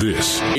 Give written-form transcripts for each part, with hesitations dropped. This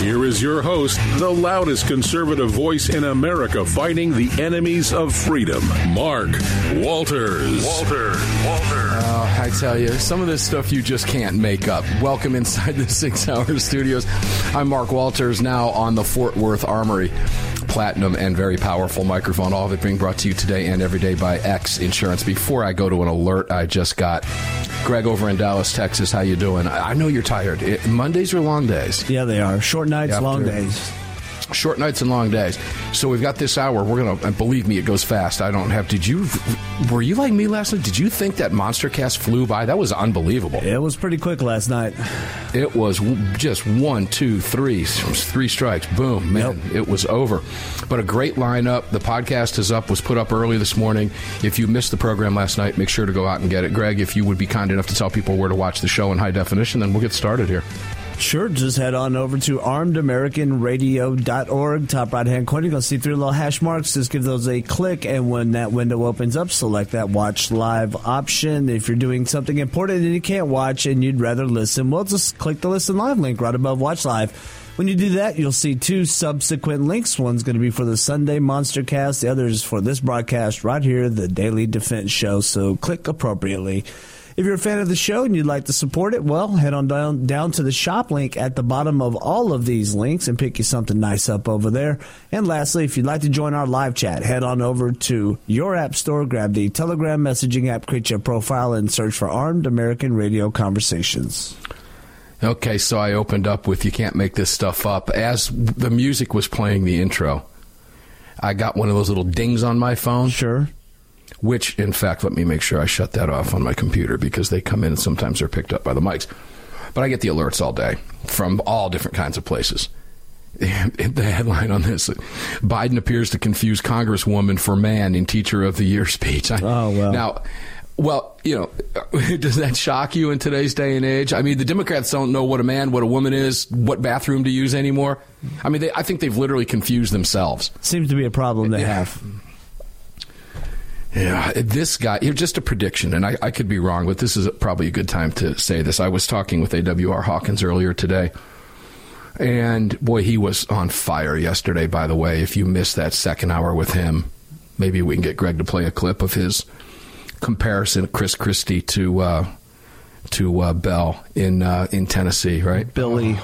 Here is your host, the loudest conservative voice in America fighting the enemies of freedom, Mark Walters. I tell you, some of this stuff you just can't make up. Welcome inside the 6 Hour Studios. I'm Mark Walters, now on the Fort Worth Armory. Platinum and very powerful microphone. All of it being brought to you today and every day by X Insurance. Before I go to an alert I just got, Greg over in Dallas, Texas, how you doing? I know you're tired. Mondays are long days. Yeah, they are. Short nights, long days. Short nights and long days. So we've got this hour. We're going to, and believe me, it goes fast. I don't have, were you like me last night? Did you think that Monster Cast flew by? That was unbelievable. It was pretty quick last night. It was just one, two, three. It was three strikes. Boom. Man, yep. It was over. But a great lineup. The podcast is up, was put up early this morning. If you missed the program last night, make sure to go out and get it. Greg, if you would be kind enough to tell people where to watch the show in high definition, then we'll get started here. Sure, just head on over to armedamericanradio.org, top right-hand corner. You'll see three little hash marks. Just give those a click, and when that window opens up, select that watch live option. If you're doing something important and you can't watch and you'd rather listen, well, just click the listen live link right above watch live. When you do that, you'll see two subsequent links. One's going to be for the Sunday Monster Cast. The other is for this broadcast right here, the Daily Defense Show, so click appropriately. If you're a fan of the show and you'd like to support it, well, head on down to the shop link at the bottom of all of these links and pick you something nice up over there. And lastly, if you'd like to join our live chat, head on over to your app store, grab the Telegram messaging app, create your profile, and search for Armed American Radio Conversations. Okay, so I opened up with you can't make this stuff up. As the music was playing the intro, I got one of those little dings on my phone. Sure. Which, in fact, let me make sure I shut that off on my computer because they come in and sometimes they're picked up by the mics. But I get the alerts all day from all different kinds of places. The headline on this, Biden appears to confuse Congresswoman for man in Teacher of the Year speech. Oh, wow. Now, well, you know, does that shock you in today's day and age? I mean, the Democrats don't know what a man, what a woman is, what bathroom to use anymore. I mean, I think they've literally confused themselves. Seems to be a problem they have. Yeah, this guy, just a prediction, and I could be wrong, but this is probably a good time to say this. I was talking with A.W.R. Hawkins earlier today, and boy, he was on fire yesterday, by the way. If you missed that second hour with him, maybe we can get Greg to play a clip of his comparison of Chris Christie to Bell in Tennessee, right? Bill Lee,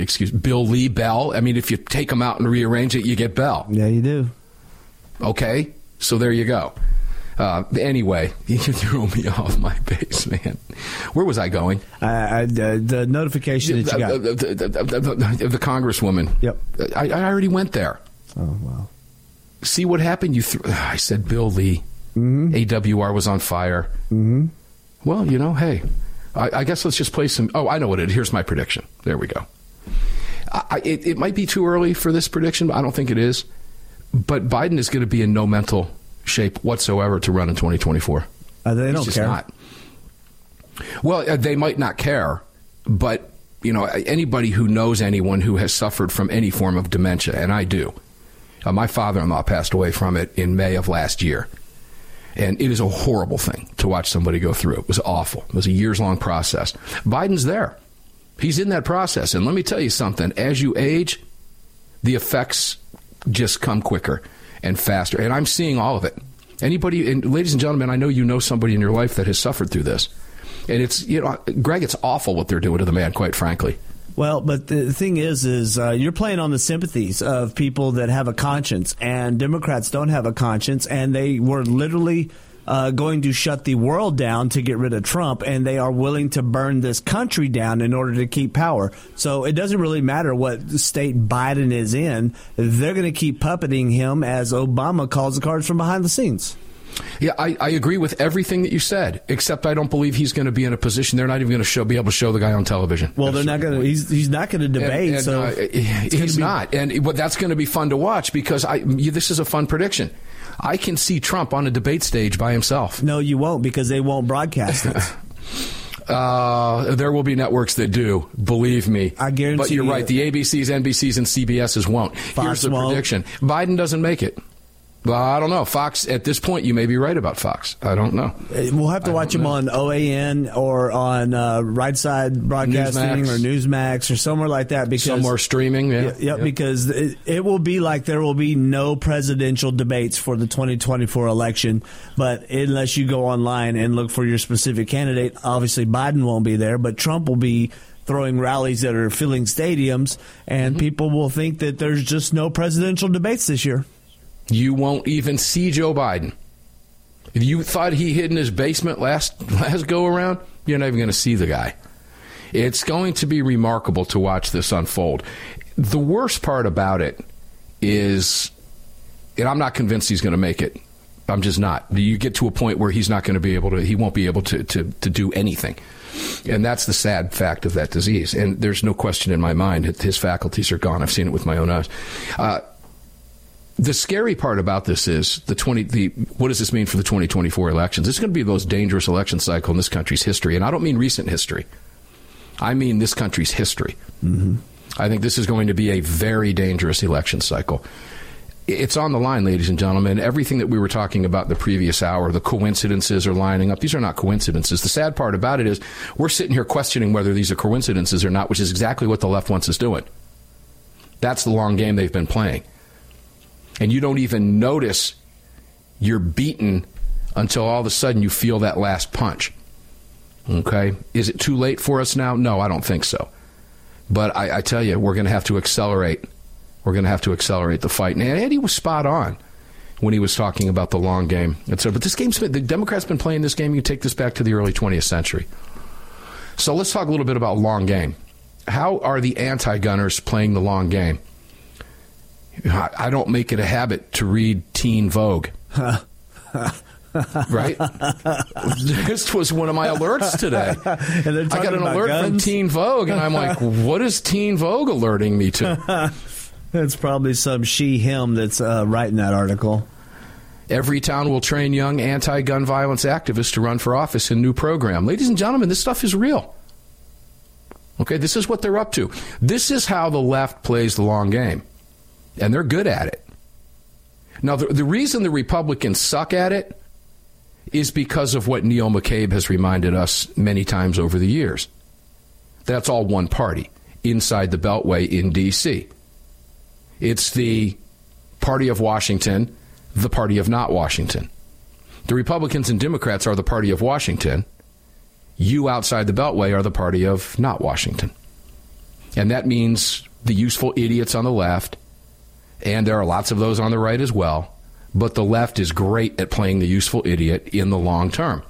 excuse me. Bill Lee, Bell. I mean, if you take him out and rearrange it, you get Bell. Yeah, you do. Okay. So there you go. Anyway, you threw me off my base, man. Where was I going? The notification that you got. The Congresswoman. Yep. I already went there. Oh, wow. See what happened? I said Bill Lee. Mm-hmm. AWR was on fire. Mm-hmm. Well, you know, hey, I guess let's just play some. Oh, I know what it is. Here's my prediction. There we go. It might be too early for this prediction, but I don't think it is. But Biden is going to be in no mental shape whatsoever to run in 2024. They don't care. Not. Well, they might not care, but you know, anybody who knows anyone who has suffered from any form of dementia, and I do. My father-in-law passed away from it in May of last year, and it is a horrible thing to watch somebody go through. It was awful. It was a years-long process. Biden's there. He's in that process, and let me tell you something. As you age, the effects just come quicker and faster. And I'm seeing all of it. Anybody, and ladies and gentlemen, I know you know somebody in your life that has suffered through this. And it's, you know, Greg, it's awful what they're doing to the man, quite frankly. Well, but the thing is you're playing on the sympathies of people that have a conscience, and Democrats don't have a conscience, and they were literally going to shut the world down to get rid of Trump, and they are willing to burn this country down in order to keep power. So it doesn't really matter what state Biden is in. They're going to keep puppeting him as Obama calls the cards from behind the scenes. Yeah, I agree with everything that you said, except I don't believe he's going to be in a position. They're not even going to be able to show the guy on television. Well, they're not going to. He's not going to debate. He's not. But that's going to be fun to watch because this is a fun prediction. I can see Trump on a debate stage by himself. No, you won't, because they won't broadcast it. There will be networks that do, believe me. I guarantee you. But you're right. The ABCs, NBCs, and CBSs won't. Here's the prediction. Biden doesn't make it. Well, I don't know. Fox, at this point, you may be right about Fox. I don't know. We'll have to watch him on OAN or on Right Side Broadcasting Newsmax. Or Newsmax or somewhere like that. Because somewhere streaming. Yeah. Yep. Because it will be like there will be no presidential debates for the 2024 election. But unless you go online and look for your specific candidate, obviously Biden won't be there, but Trump will be throwing rallies that are filling stadiums, and people will think that there's just no presidential debates this year. You won't even see Joe Biden. If you thought he hid in his basement last go around, you're not even going to see the guy. It's going to be remarkable to watch this unfold. The worst part about it is, and I'm not convinced he's going to make it. I'm just not. You get to a point where he's not going to be able to. He won't be able to do anything. And that's the sad fact of that disease. And there's no question in my mind that his faculties are gone. I've seen it with my own eyes. The scary part about this is what does this mean for the 2024 elections? It's going to be the most dangerous election cycle in this country's history. And I don't mean recent history. I mean this country's history. Mm-hmm. I think this is going to be a very dangerous election cycle. It's on the line, ladies and gentlemen. Everything that we were talking about in the previous hour, the coincidences are lining up. These are not coincidences. The sad part about it is we're sitting here questioning whether these are coincidences or not, which is exactly what the left wants us doing. That's the long game they've been playing. And you don't even notice you're beaten until all of a sudden you feel that last punch. Okay? Is it too late for us now? No, I don't think so. But I tell you, we're going to have to accelerate. We're going to have to accelerate the fight. And Andy was spot on when he was talking about the long game. And so, but this game's been, the Democrats have been playing this game. You take this back to the early 20th century. So let's talk a little bit about long game. How are the anti-gunners playing the long game? I don't make it a habit to read Teen Vogue. Right? This was one of my alerts today. And I got an alert from Teen Vogue, and I'm like, what is Teen Vogue alerting me to? It's probably some she-him that's writing that article. Every town will train young anti-gun violence activists to run for office in new program. Ladies and gentlemen, this stuff is real. Okay, this is what they're up to. This is how the left plays the long game. And they're good at it. Now, the reason the Republicans suck at it is because of what Neil McCabe has reminded us many times over the years. That's all one party inside the Beltway in D.C. It's the party of Washington, the party of not Washington. The Republicans and Democrats are the party of Washington. You outside the Beltway are the party of not Washington. And that means the useful idiots on the left. And there are lots of those on the right as well. But the left is great at playing the useful idiot in the long term.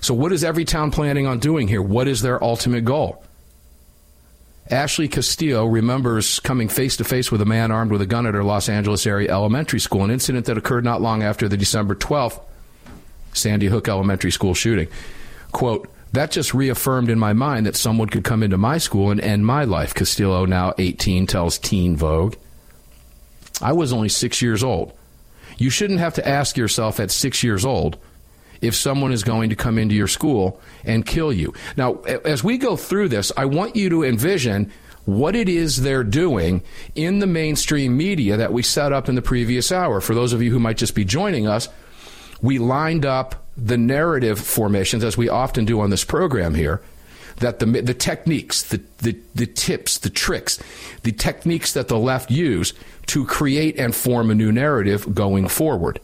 So what is every town planning on doing here? What is their ultimate goal? Ashley Castillo remembers coming face to face with a man armed with a gun at her Los Angeles area elementary school, an incident that occurred not long after the December 12th Sandy Hook Elementary School shooting. Quote, that just reaffirmed in my mind that someone could come into my school and end my life, Castillo, now 18, tells Teen Vogue. I was only 6 years old. You shouldn't have to ask yourself at 6 years old if someone is going to come into your school and kill you. Now, as we go through this, I want you to envision what it is they're doing in the mainstream media that we set up in the previous hour. For those of you who might just be joining us, we lined up the narrative formations, as we often do on this program here, that the techniques, the tips, the tricks, the techniques that the left use to create and form a new narrative going forward.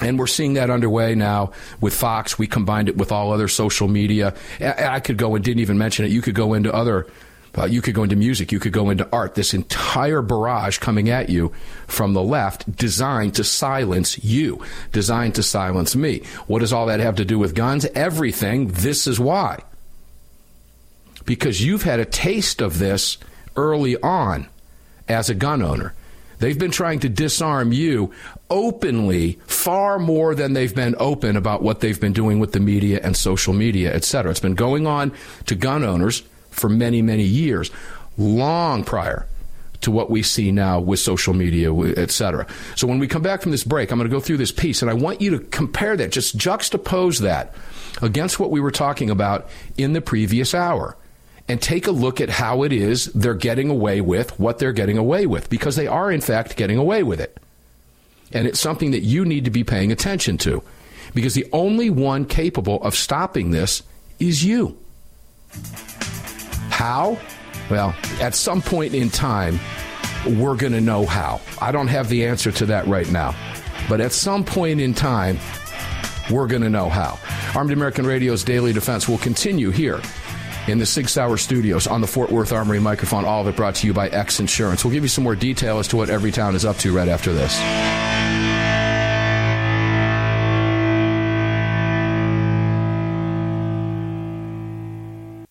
And we're seeing that underway now with Fox. We combined it with all other social media. I could go and didn't even mention it. You could go into other You could go into music. You could go into art. This entire barrage coming at you from the left, designed to silence you, designed to silence me. What does all that have to do with guns? Everything. This is why. Because you've had a taste of this early on as a gun owner. They've been trying to disarm you openly far more than they've been open about what they've been doing with the media and social media, et cetera. It's been going on to gun owners for many, many years, long prior to what we see now with social media, et cetera. So when we come back from this break, I'm going to go through this piece, and I want you to compare that, just juxtapose that against what we were talking about in the previous hour, and take a look at how it is they're getting away with what they're getting away with, because they are, in fact, getting away with it. And it's something that you need to be paying attention to, because the only one capable of stopping this is you. How? Well, at some point in time, we're going to know how. I don't have the answer to that right now, but at some point in time, we're going to know how. Armed American Radio's Daily Defense will continue here in the Sig Sauer studios on the Fort Worth Armory microphone, all of it brought to you by X Insurance. We'll give you some more detail as to what Everytown is up to right after this.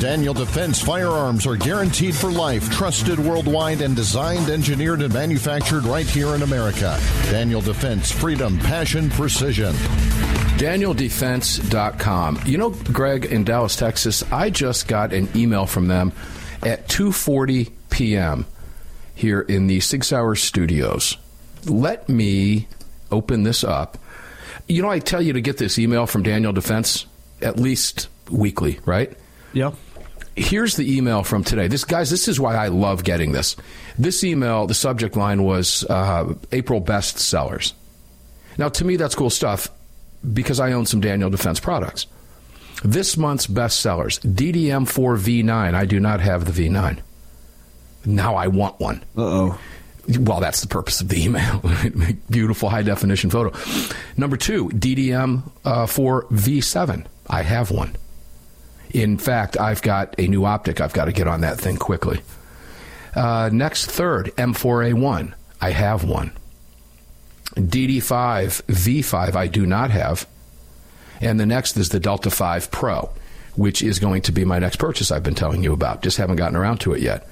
Daniel Defense firearms are guaranteed for life, trusted worldwide, and designed, engineered, and manufactured right here in America. Daniel Defense, freedom, passion, precision. DanielDefense.com. You know, Greg, in Dallas, Texas, I just got an email from them at 2:40 p.m. here in the Sig Sauer studios. Let me open this up. You know, I tell you to get this email from Daniel Defense at least weekly, right? Yeah. Here's the email from today. This is why I love getting this. This email, the subject line was April best sellers. Now, to me, that's cool stuff because I own some Daniel Defense products. This month's best sellers, DDM4 V9. I do not have the V9. Now I want one. Uh-oh. Well, that's the purpose of the email. Beautiful high-definition photo. Number two, DDM4 V7. I have one. In fact, I've got a new optic. I've got to get on that thing quickly. Next third, M4A1. I have one. DD5 V5 I do not have. And the next is the Delta 5 Pro, which is going to be my next purchase I've been telling you about. Just haven't gotten around to it yet.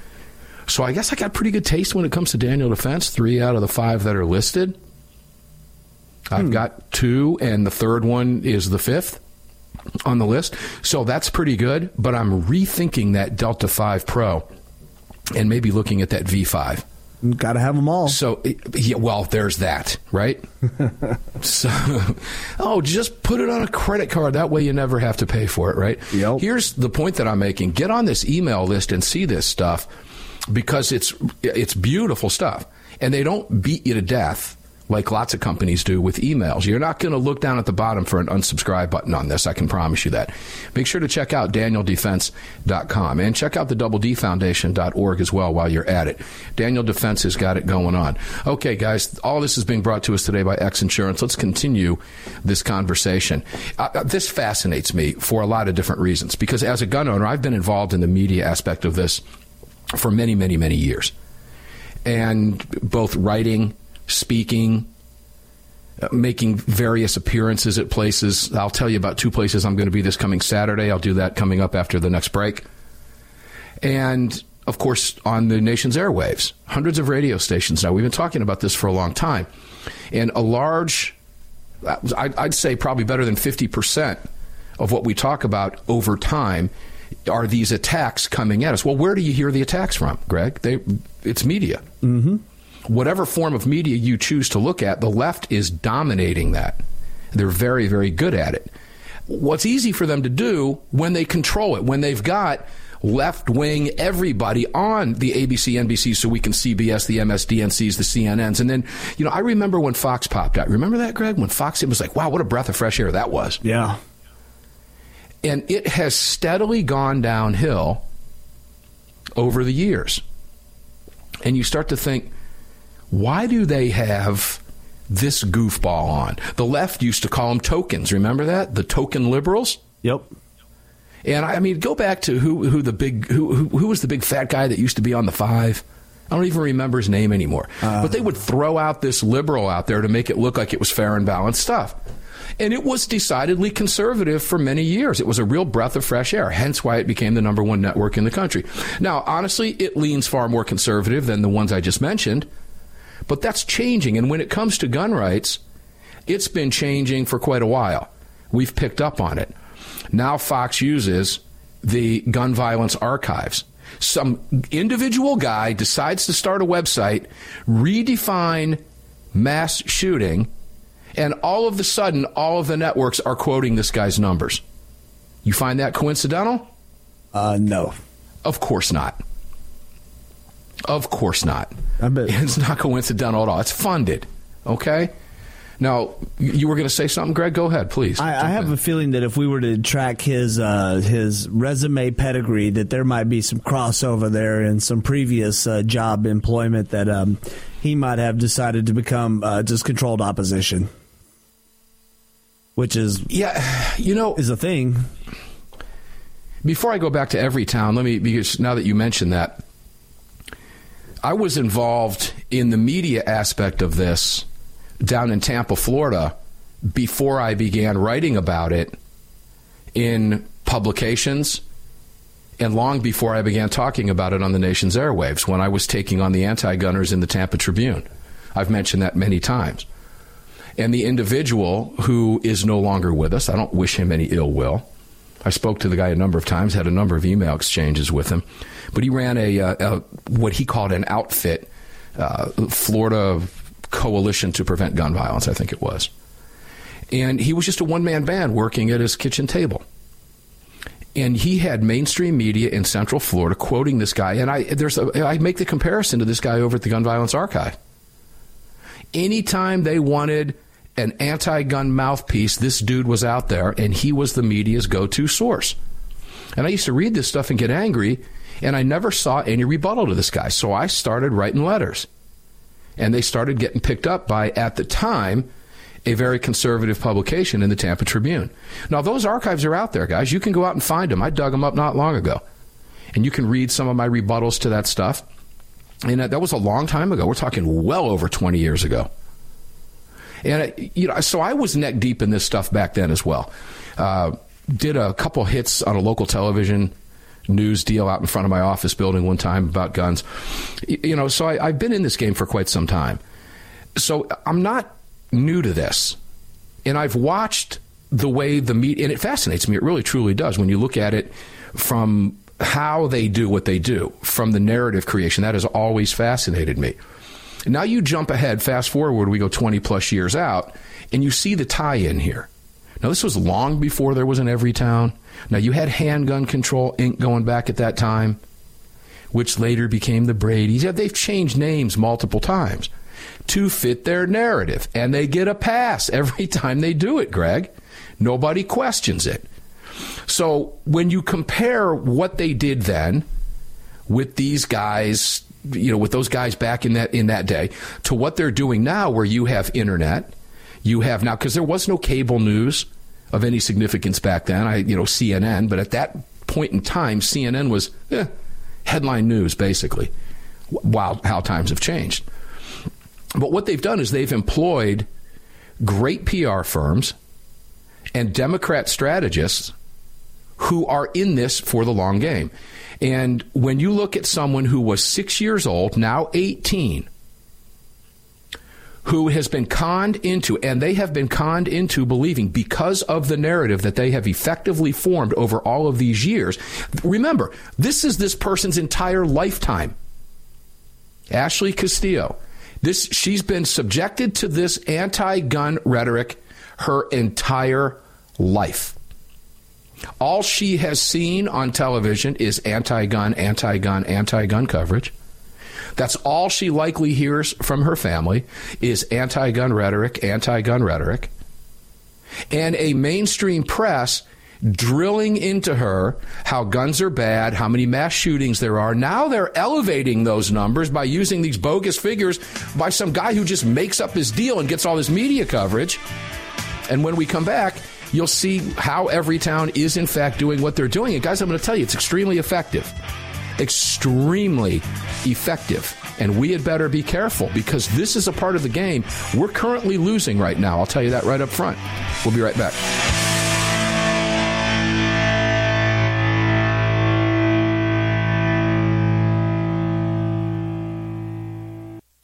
So I guess I got pretty good taste when it comes to Daniel Defense. 3 out of the 5 that are listed. I've got 2, and the third one is the 5th on the list. So that's pretty good, but I'm rethinking that Delta 5 Pro and maybe looking at that V5. Got to have them all. So, yeah, well, there's that, right? So, just put it on a credit card. That way you never have to pay for it, right? Yep. Here's the point that I'm making. Get on this email list and see this stuff because it's beautiful stuff. And they don't beat you to death like lots of companies do with emails. You're not going to look down at the bottom for an unsubscribe button on this. I can promise you that. Make sure to check out DanielDefense.com and check out the DDFoundation.org as well while you're at it. Daniel Defense has got it going on. Okay, guys, all this is being brought to us today by X Insurance. Let's continue this conversation. This fascinates me for a lot of different reasons because as a gun owner, I've been involved in the media aspect of this for many, many, many years. And both writing, speaking, making various appearances at places. I'll tell you about 2 places I'm going to be this coming Saturday. I'll do that coming up after the next break. And, of course, on the nation's airwaves, hundreds of radio stations. Now, we've been talking about this for a long time. And a large, I'd say probably better than 50% of what we talk about over time are these attacks coming at us. Well, where do you hear the attacks from, Greg? It's media. Mm-hmm. Whatever form of media you choose to look at, the left is dominating that. They're very, very good at it. What's easy for them to do when they control it, when they've got left-wing everybody on the ABC, NBC, so we can CBS, the MSDNCs, the CNNs. And then, you know, I remember when Fox popped out. Remember that, Greg? When Fox, it was like, wow, what a breath of fresh air that was. Yeah. And it has steadily gone downhill over the years. And you start to think, why do they have this goofball on? The left used to call them tokens. Remember that? The token liberals? Yep. And I mean, go back to who was the big fat guy that used to be on the 5. I don't even remember his name anymore. But they would throw out this liberal out there to make it look like it was fair and balanced stuff. And it was decidedly conservative for many years. It was a real breath of fresh air, hence why it became the #1 network in the country. Now, honestly, it leans far more conservative than the ones I just mentioned. But that's changing. And when it comes to gun rights, it's been changing for quite a while. We've picked up on it. Now Fox uses the gun violence archives. Some individual guy decides to start a website, redefine mass shooting, and all of a sudden, all of the networks are quoting this guy's numbers. You find that coincidental? No. Of course not. Of course not. I bet. It's not coincidental at all. It's funded. Okay? Now, you were going to say something, Greg? Go ahead, please. I have a feeling that if we were to track his resume pedigree, that there might be some crossover there and some previous job employment that he might have decided to become just controlled opposition, which is is a thing. Before I go back to Everytown, because now that you mentioned that, I was involved in the media aspect of this down in Tampa, Florida, before I began writing about it in publications and long before I began talking about it on the nation's airwaves when I was taking on the anti-gunners in the Tampa Tribune. I've mentioned that many times. And the individual who is no longer with us, I don't wish him any ill will. I spoke to the guy a number of times, had a number of email exchanges with him, but he ran a what he called an outfit, Florida Coalition to Prevent Gun Violence, I think it was. And he was just a one-man band working at his kitchen table. And he had mainstream media in Central Florida quoting this guy. And I make the comparison to this guy over at the Gun Violence Archive. Anytime they wanted an anti-gun mouthpiece, this dude was out there, and he was the media's go-to source. And I used to read this stuff and get angry, and I never saw any rebuttal to this guy. So I started writing letters. And they started getting picked up by, at the time, a very conservative publication in the Tampa Tribune. Now, those archives are out there, guys. You can go out and find them. I dug them up not long ago. And you can read some of my rebuttals to that stuff. And that was a long time ago. We're talking well over 20 years ago. And, so I was neck deep in this stuff back then as well. Did a couple hits on a local television news deal out in front of my office building one time about guns. So I've been in this game for quite some time. So I'm not new to this. And I've watched the way the media, and it fascinates me. It really, truly does. When you look at it from how they do what they do, from the narrative creation, that has always fascinated me. Now you jump ahead, fast forward, we go 20 plus years out, and you see the tie-in here. Now, this was long before there was an Everytown. Now, you had Handgun Control, Inc. going back at that time, which later became the Brady's. Yeah, they've changed names multiple times to fit their narrative, and they get a pass every time they do it, Greg. Nobody questions it. So when you compare what they did then with these guys, with those guys back in that day to what they're doing now, where you have internet, you have now, because there was no cable news of any significance back then. CNN, but at that point in time, CNN was headline news, basically. Wow, how times have changed. But what they've done is they've employed great PR firms and Democrat strategists who are in this for the long game. And when you look at someone who was 6 years old, now 18, who has been conned into, and they have been conned into believing because of the narrative that they have effectively formed over all of these years. Remember, this is this person's entire lifetime. Ashley Castillo. She's been subjected to this anti-gun rhetoric her entire life. All she has seen on television is anti-gun, anti-gun, anti-gun coverage. That's all she likely hears from her family is anti-gun rhetoric, anti-gun rhetoric. And a mainstream press drilling into her how guns are bad, how many mass shootings there are. Now they're elevating those numbers by using these bogus figures by some guy who just makes up his deal and gets all this media coverage. And when we come back, you'll see how Everytown is, in fact, doing what they're doing. And, guys, I'm going to tell you, it's extremely effective. Extremely effective. And we had better be careful because this is a part of the game we're currently losing right now. I'll tell you that right up front. We'll be right back.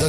The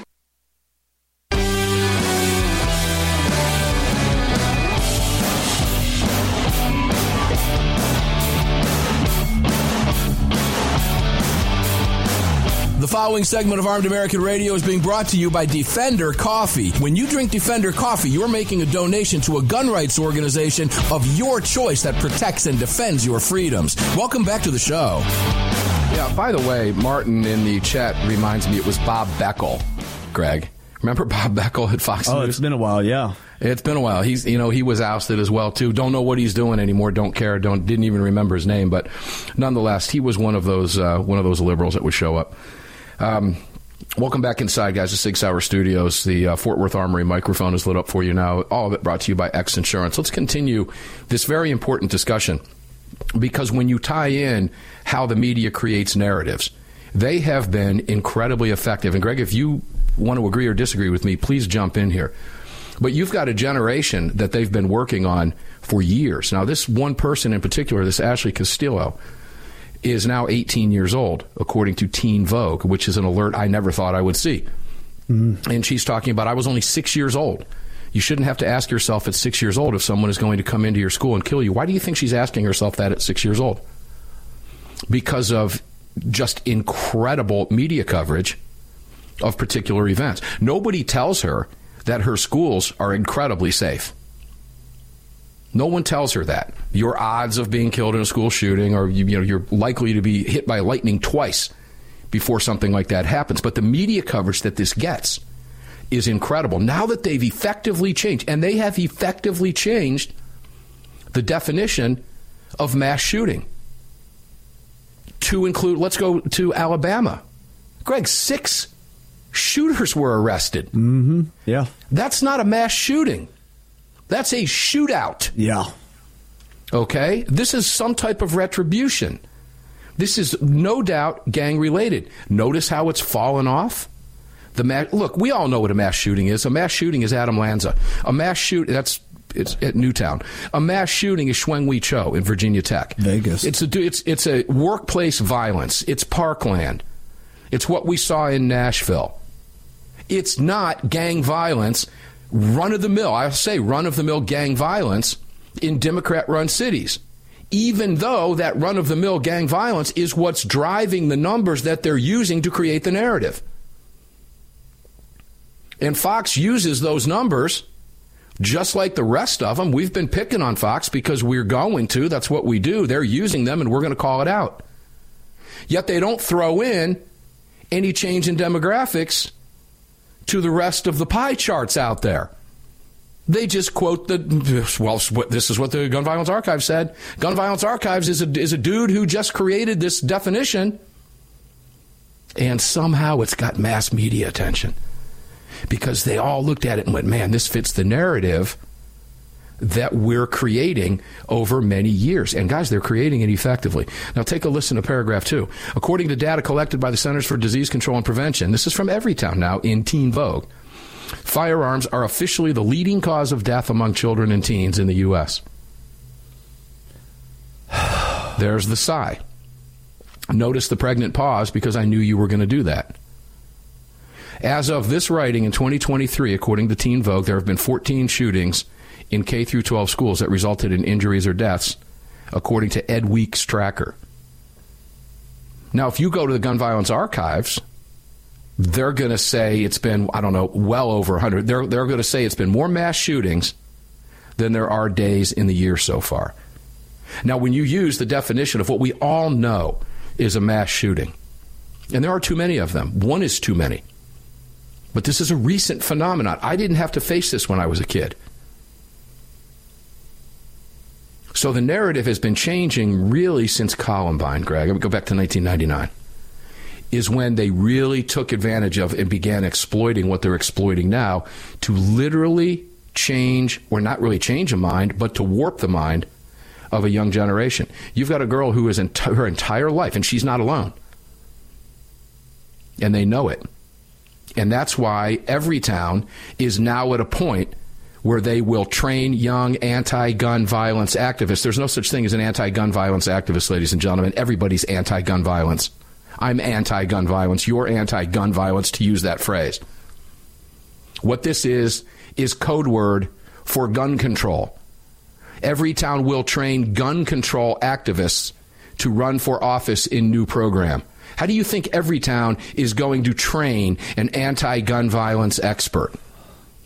The following segment of Armed American Radio is being brought to you by Defender Coffee. When you drink Defender Coffee, you're making a donation to a gun rights organization of your choice that protects and defends your freedoms. Welcome back to the show. Yeah, by the way, Martin in the chat reminds me it was Bob Beckel, Greg. Remember Bob Beckel at Fox News? Oh, it's been a while, yeah. It's been a while. He's, you know, he was ousted as well, too. Don't know what he's doing anymore. Don't care. Didn't even remember his name. But nonetheless, he was one of those liberals that would show up. Welcome back inside, guys, to Sig Sauer Studios. The Fort Worth Armory microphone is lit up for you now. All of it brought to you by X Insurance. Let's continue this very important discussion, because when you tie in how the media creates narratives, they have been incredibly effective. And, Greg, if you want to agree or disagree with me, please jump in here. But you've got a generation that they've been working on for years. Now, this one person in particular, this Ashley Castillo, is now 18 years old, according to Teen Vogue, which is an alert I never thought I would see. Mm-hmm. And she's talking about, I was only 6 years old. You shouldn't have to ask yourself at 6 years old if someone is going to come into your school and kill you. Why do you think she's asking herself that at 6 years old? Because of just incredible media coverage of particular events. Nobody tells her that her schools are incredibly safe. No one tells her that. Your odds of being killed in a school shooting, or you're likely to be hit by lightning twice before something like that happens. But the media coverage that this gets is incredible. Now that they've effectively changed, and they have effectively changed the definition of mass shooting to include, let's go to Alabama. Greg, 6 shooters were arrested. Mm-hmm. Yeah. That's not a mass shooting. That's a shootout. Yeah. Okay? This is some type of retribution. This is no doubt gang-related. Notice how it's fallen off. Look, we all know what a mass shooting is. A mass shooting is Adam Lanza. A mass shoot, it's at Newtown. A mass shooting is Shweng Hui Cho in Virginia Tech. Vegas. It's a workplace violence. It's parkland. It's what we saw in Nashville. It's not gang violence, run-of-the-mill, I say run-of-the-mill gang violence in Democrat-run cities, even though that run-of-the-mill gang violence is what's driving the numbers that they're using to create the narrative. And Fox uses those numbers just like the rest of them. We've been picking on Fox because we're going to. That's what we do. They're using them, and we're going to call it out. Yet they don't throw in any change in demographics to the rest of the pie charts out there. They just quote this is what the Gun Violence Archive said. Gun Violence Archives is a dude who just created this definition, and somehow it's got mass media attention. Because they all looked at it and went, man, this fits the narrative that we're creating over many years. And, guys, they're creating it effectively. Now, take a listen to paragraph 2. According to data collected by the Centers for Disease Control and Prevention, this is from Everytown now in Teen Vogue, firearms are officially the leading cause of death among children and teens in the U.S. There's the sigh. Notice the pregnant pause because I knew you were going to do that. As of this writing in 2023, according to Teen Vogue, there have been 14 shootings in K-12 schools that resulted in injuries or deaths, according to Ed Week's tracker. Now, if you go to the Gun Violence Archives, they're going to say it's been, I don't know, well over 100. They're going to say it's been more mass shootings than there are days in the year so far. Now, when you use the definition of what we all know is a mass shooting, and there are too many of them. One is too many. But this is a recent phenomenon. I didn't have to face this when I was a kid. So the narrative has been changing really since Columbine, Greg. I'm going to go back to 1999, is when they really took advantage of and began exploiting what they're exploiting now to literally change, or not really change a mind, but to warp the mind of a young generation. You've got a girl who is in her entire life, and she's not alone. And they know it. And that's why Everytown is now at a point where they will train young anti-gun violence activists. There's no such thing as an anti-gun violence activist, ladies and gentlemen. Everybody's anti-gun violence. I'm anti-gun violence. You're anti-gun violence, to use that phrase. What this is code word for gun control. Everytown will train gun control activists to run for office in new program. How do you think Everytown is going to train an anti-gun violence expert?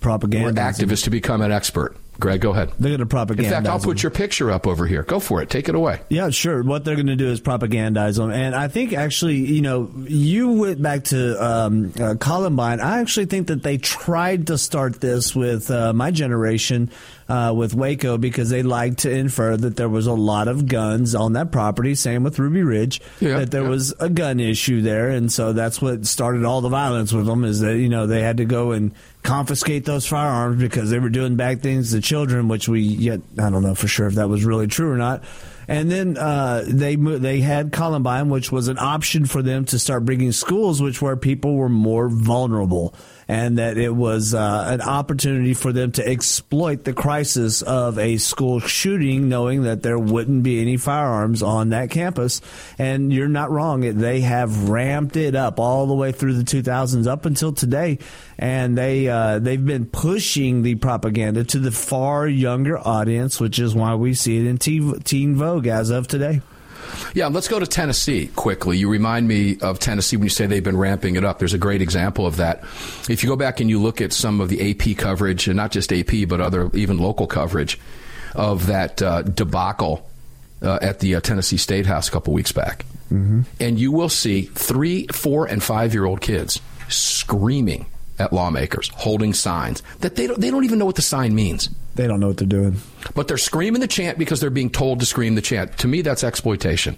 Propaganda. Or activist to become an expert. Greg, go ahead. They're going to propagandize them. In fact, I'll put your picture up over here. Go for it. Take it away. Yeah, sure. What they're going to do is propagandize them. And I think actually, you went back to Columbine. I actually think that they tried to start this with my generation, with Waco, because they liked to infer that there was a lot of guns on that property. Same with Ruby Ridge, that there was a gun issue there. And so that's what started all the violence with them, is that, they had to go and confiscate those firearms because they were doing bad things to children, which I don't know for sure if that was really true or not. And then they had Columbine, which was an option for them to start bringing schools, which where people were more vulnerable, and that it was an opportunity for them to exploit the crisis of a school shooting, knowing that there wouldn't be any firearms on that campus. And you're not wrong. They have ramped it up all the way through the 2000s up until today. And they've been pushing the propaganda to the far younger audience, which is why we see it in Teen Vogue as of today. Yeah, let's go to Tennessee quickly. You remind me of Tennessee when you say they've been ramping it up. There's a great example of that. If you go back and you look at some of the AP coverage, and not just AP, but other even local coverage of that debacle at the Tennessee State House a couple weeks back, mm-hmm. and you will see 3, 4, and 5-year-old kids screaming at lawmakers, holding signs that they don't even know what the sign means. They don't know what they're doing. But they're screaming the chant because they're being told to scream the chant. To me, that's exploitation.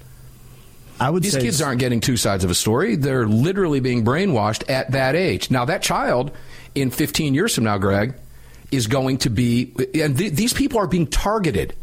I would say these kids aren't getting two sides of a story. They're literally being brainwashed at that age. Now, that child in 15 years from now, Greg, is going to be... And these people are being targeted,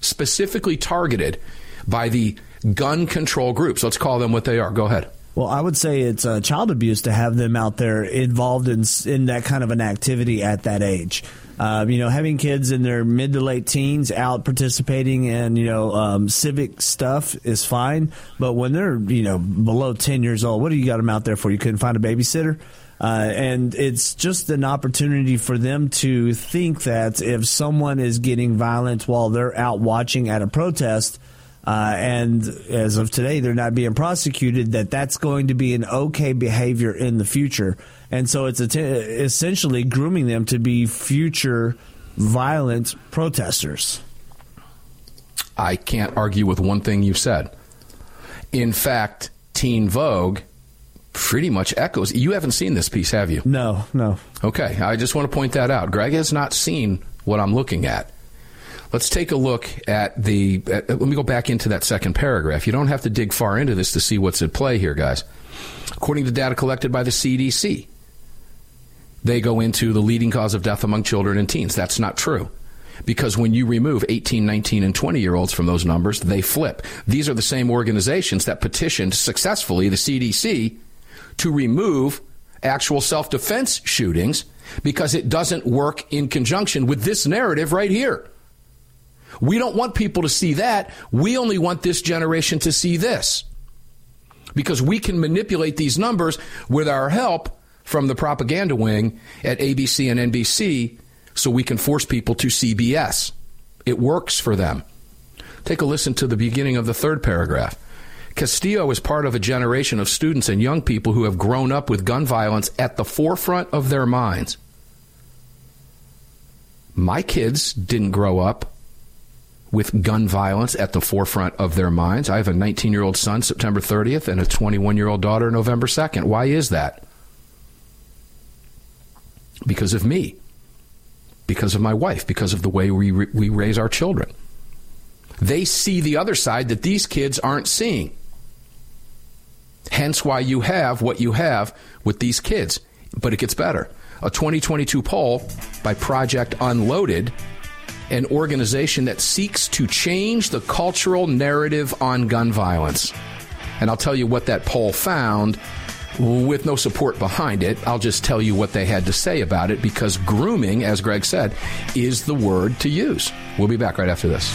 specifically targeted by the gun control groups. Let's call them what they are. Go ahead. Well, I would say it's child abuse to have them out there involved in that kind of an activity at that age. Having kids in their mid to late teens out participating in, civic stuff is fine. But when they're, below 10 years old, what do you got them out there for? You couldn't find a babysitter? And it's just an opportunity for them to think that if someone is getting violent while they're out watching at a protest, and as of today, they're not being prosecuted, that's going to be an okay behavior in the future. And so it's essentially grooming them to be future violent protesters. I can't argue with one thing you said. In fact, Teen Vogue pretty much echoes. You haven't seen this piece, have you? No. Okay, I just want to point that out. Greg has not seen what I'm looking at. Let's take a look at let me go back into that second paragraph. You don't have to dig far into this to see what's at play here, guys. According to data collected by the CDC, they go into the leading cause of death among children and teens. That's not true, because when you remove 18, 19, and 20-year-olds from those numbers, they flip. These are the same organizations that petitioned successfully the CDC to remove actual self-defense shootings because it doesn't work in conjunction with this narrative right here. We don't want people to see that. We only want this generation to see this, because we can manipulate these numbers with our help from the propaganda wing at ABC and NBC, so we can force people to see BS. It works for them. Take a listen to the beginning of the third paragraph. Castillo is part of a generation of students and young people who have grown up with gun violence at the forefront of their minds. My kids didn't grow up with gun violence at the forefront of their minds. I have a 19-year-old son, September 30th, and a 21-year-old daughter, November 2nd. Why is that? Because of me, because of my wife, because of the way we raise our children. They see the other side that these kids aren't seeing. Hence why you have what you have with these kids. But it gets better. A 2022 poll by Project Unloaded, an organization that seeks to change the cultural narrative on gun violence. And I'll tell you what that poll found with no support behind it. I'll just tell you what they had to say about it, because grooming, as Greg said, is the word to use. We'll be back right after this.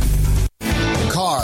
Car,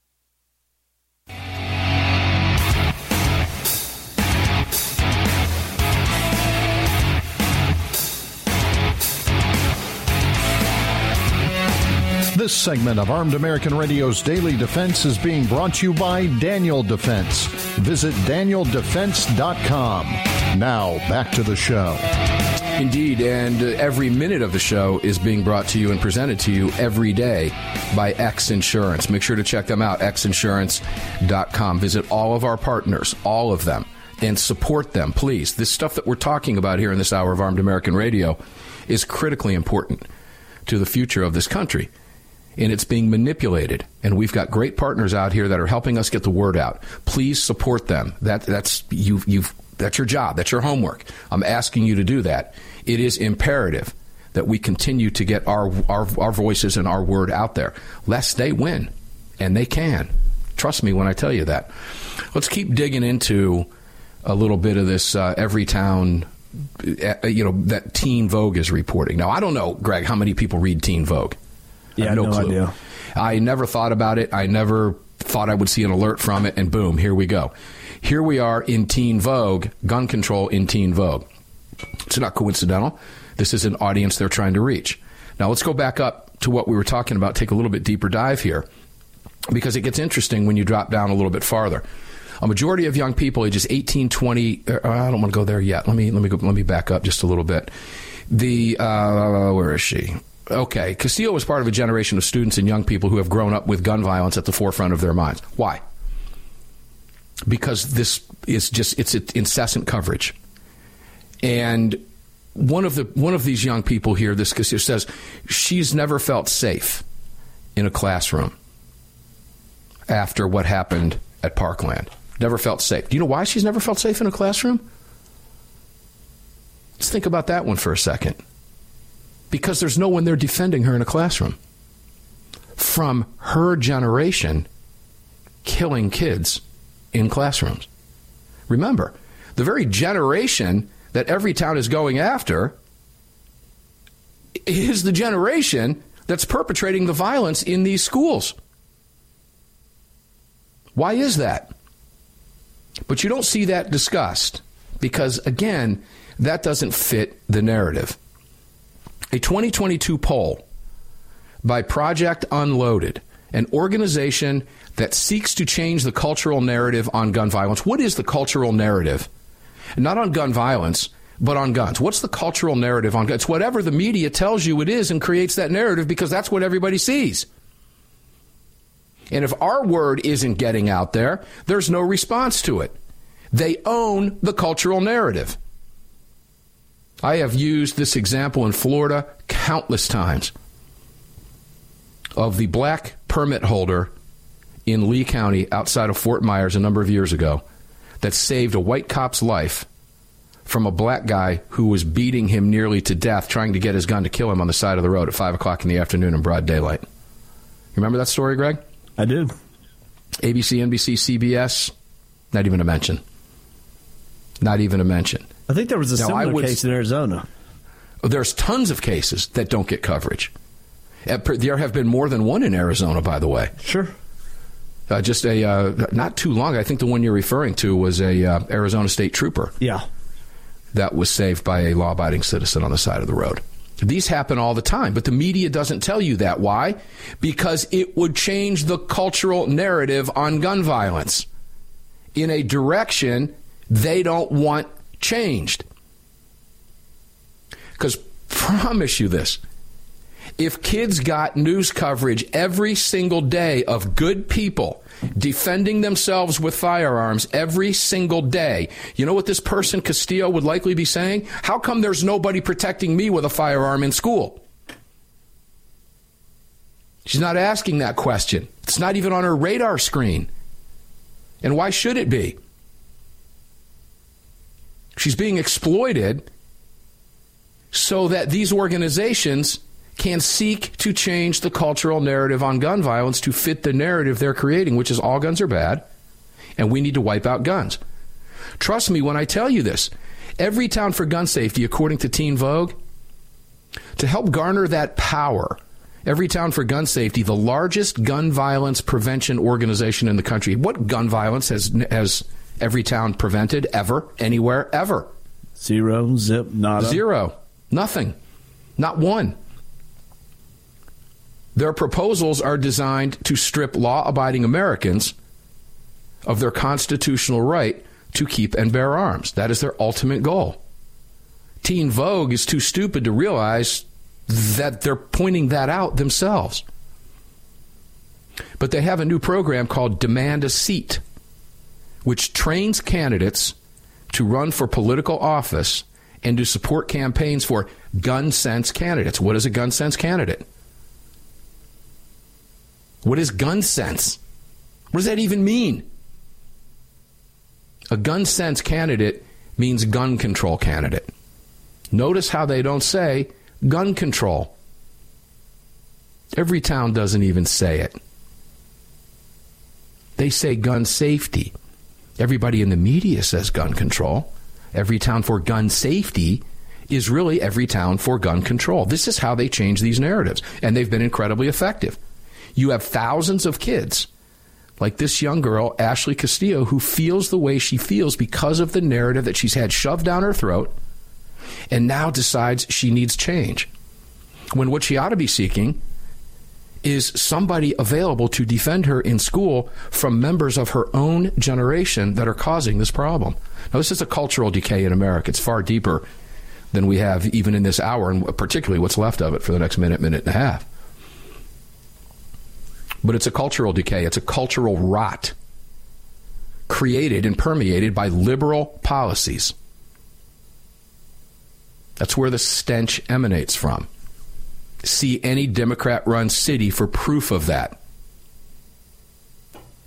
This segment of Armed American Radio's Daily Defense is being brought to you by Daniel Defense. Visit DanielDefense.com. Now, back to the show. Indeed, and every minute of the show is being brought to you and presented to you every day by X Insurance. Make sure to check them out, xinsurance.com. Visit all of our partners, all of them, and support them, please. This stuff that we're talking about here in this hour of Armed American Radio is critically important to the future of this country. And it's being manipulated. And we've got great partners out here that are helping us get the word out. Please support them. That's your job. That's your homework. I'm asking you to do that. It is imperative that we continue to get our voices and our word out there, lest they win. And they can. Trust me when I tell you that. Let's keep digging into a little bit of this Everytown, that Teen Vogue is reporting. Now, I don't know, Greg, how many people read Teen Vogue. Yeah, no clue. Idea. I never thought about it. I never thought I would see an alert from it, and boom, here we go. Here we are in Teen Vogue, gun control in Teen Vogue. It's not coincidental. This is an audience they're trying to reach. Now, let's go back up to what we were talking about, take a little bit deeper dive here. because it gets interesting when you drop down a little bit farther. A majority of young people ages 18, 20, I don't want to go there yet. Let me back up just a little bit. Where is she? Okay. Castillo was part of a generation of students and young people who have grown up with gun violence at the forefront of their minds. Why? Because this is just, it's incessant coverage. And one of these young people here, this Castillo, says she's never felt safe in a classroom after what happened at Parkland. Never felt safe. Do you know why she's never felt safe in a classroom? Let's think about that one for a second. Because there's no one there defending her in a classroom. From her generation, killing kids in classrooms. Remember, the very generation that Everytown is going after is the generation that's perpetrating the violence in these schools. Why is that? But you don't see that discussed because, again, that doesn't fit the narrative. A 2022 poll by Project Unloaded, an organization that seeks to change the cultural narrative on gun violence. What is the cultural narrative? Not on gun violence, but on guns. What's the cultural narrative on guns? It's whatever the media tells you it is and creates that narrative because that's what everybody sees. And if our word isn't getting out there, there's no response to it. They own the cultural narrative. I have used this example in Florida countless times of the black permit holder in Lee County outside of Fort Myers a number of years ago that saved a white cop's life from a black guy who was beating him nearly to death trying to get his gun to kill him on the side of the road at 5 o'clock in the afternoon in broad daylight. Remember that story, Greg? I do. ABC, NBC, CBS, not even a mention. Not even a mention. I think there was a similar case in Arizona. There's tons of cases that don't get coverage. There have been more than one in Arizona, by the way. Sure. Just a not too long. I think the one you're referring to was a Arizona state trooper. Yeah. That was saved by a law-abiding citizen on the side of the road. These happen all the time, but the media doesn't tell you that. Why? Because it would change the cultural narrative on gun violence in a direction they don't want changed. Because promise you this, if kids got news coverage every single day of good people defending themselves with firearms every single day, you know what this person Castillo would likely be saying? How come there's nobody protecting me with a firearm in school? She's not asking that question. It's not even on her radar screen. And why should it be? She's being exploited so that these organizations can seek to change the cultural narrative on gun violence to fit the narrative they're creating, which is all guns are bad, and we need to wipe out guns. Trust me when I tell you this. Everytown for Gun Safety, according to Teen Vogue, to help garner that power, Everytown for Gun Safety, the largest gun violence prevention organization in the country. What gun violence has Everytown prevented ever, anywhere, ever? Zero, zip, nada. Zero. Nothing. Not one. Their proposals are designed to strip law-abiding Americans of their constitutional right to keep and bear arms. That is their ultimate goal. Teen Vogue is too stupid to realize that they're pointing that out themselves. But they have a new program called Demand a Seat, which trains candidates to run for political office and to support campaigns for gun sense candidates. What is a gun sense candidate? What is gun sense? What does that even mean? A gun sense candidate means gun control candidate. Notice how they don't say gun control. Everytown doesn't even say it. They say gun safety. Everybody in the media says gun control. Everytown for Gun Safety is really Everytown for Gun Control. This is how they change these narratives, and they've been incredibly effective. You have thousands of kids, like this young girl, Ashley Castillo, who feels the way she feels because of the narrative that she's had shoved down her throat and now decides she needs change, when what she ought to be seeking is somebody available to defend her in school from members of her own generation that are causing this problem. Now, this is a cultural decay in America. It's far deeper than we have even in this hour, and particularly what's left of it for the next minute and a half. But it's a cultural decay. It's a cultural rot created and permeated by liberal policies. That's where the stench emanates from. See any Democrat-run city for proof of that.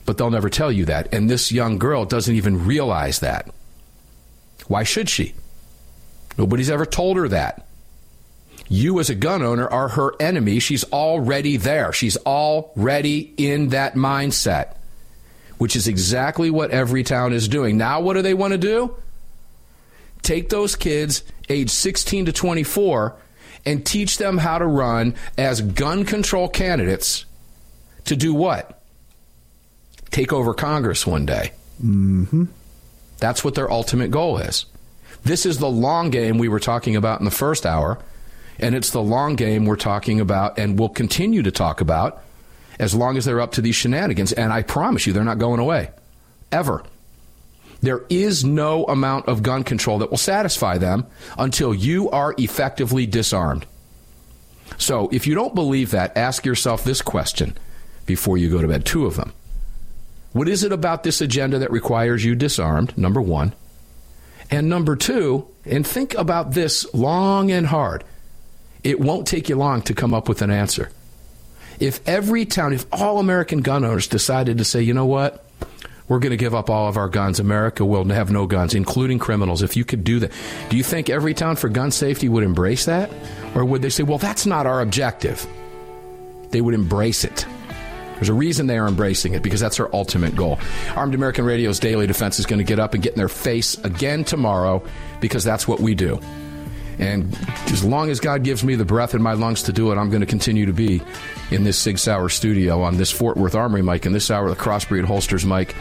But they'll never tell you that. And this young girl doesn't even realize that. Why should she? Nobody's ever told her that. You as a gun owner are her enemy. She's already there. She's already in that mindset, which is exactly what Everytown is doing. Now what do they want to do? Take those kids age 16 to 24 and teach them how to run as gun control candidates to do what? Take over Congress one day. Mm-hmm. That's what their ultimate goal is. This is the long game we were talking about in the first hour, and it's the long game we're talking about and will continue to talk about as long as they're up to these shenanigans. And I promise you they're not going away, ever. There is no amount of gun control that will satisfy them until you are effectively disarmed. So if you don't believe that, ask yourself this question before you go to bed, two of them. What is it about this agenda that requires you disarmed, number one? And number two, and think about this long and hard. It won't take you long to come up with an answer. If Everytown, if all American gun owners decided to say, you know what, we're going to give up all of our guns, America will have no guns, including criminals. If you could do that, do you think Everytown for Gun Safety would embrace that? Or would they say, well, that's not our objective? They would embrace it. There's a reason they are embracing it, because that's their ultimate goal. Armed American Radio's Daily Defense is going to get up and get in their face again tomorrow, because that's what we do. And as long as God gives me the breath in my lungs to do it, I'm going to continue to be in this Sig Sauer studio on this Fort Worth Armory mic, in this hour, the Crossbreed Holsters mic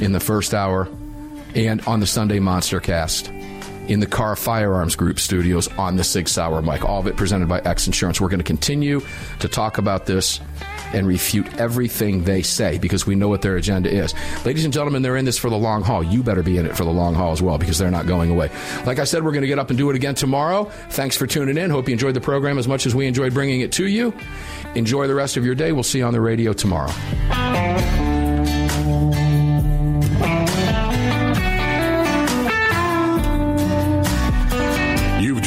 in the first hour, and on the Sunday Monster Cast in the Car Firearms Group studios on the Sig Sauer mic. All of it presented by X Insurance. We're going to continue to talk about this and refute everything they say, because we know what their agenda is. Ladies and gentlemen, they're in this for the long haul. You better be in it for the long haul as well, because they're not going away. Like I said, we're going to get up and do it again tomorrow. Thanks for tuning in. Hope you enjoyed the program as much as we enjoyed bringing it to you. Enjoy the rest of your day. We'll see you on the radio tomorrow.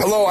Hello,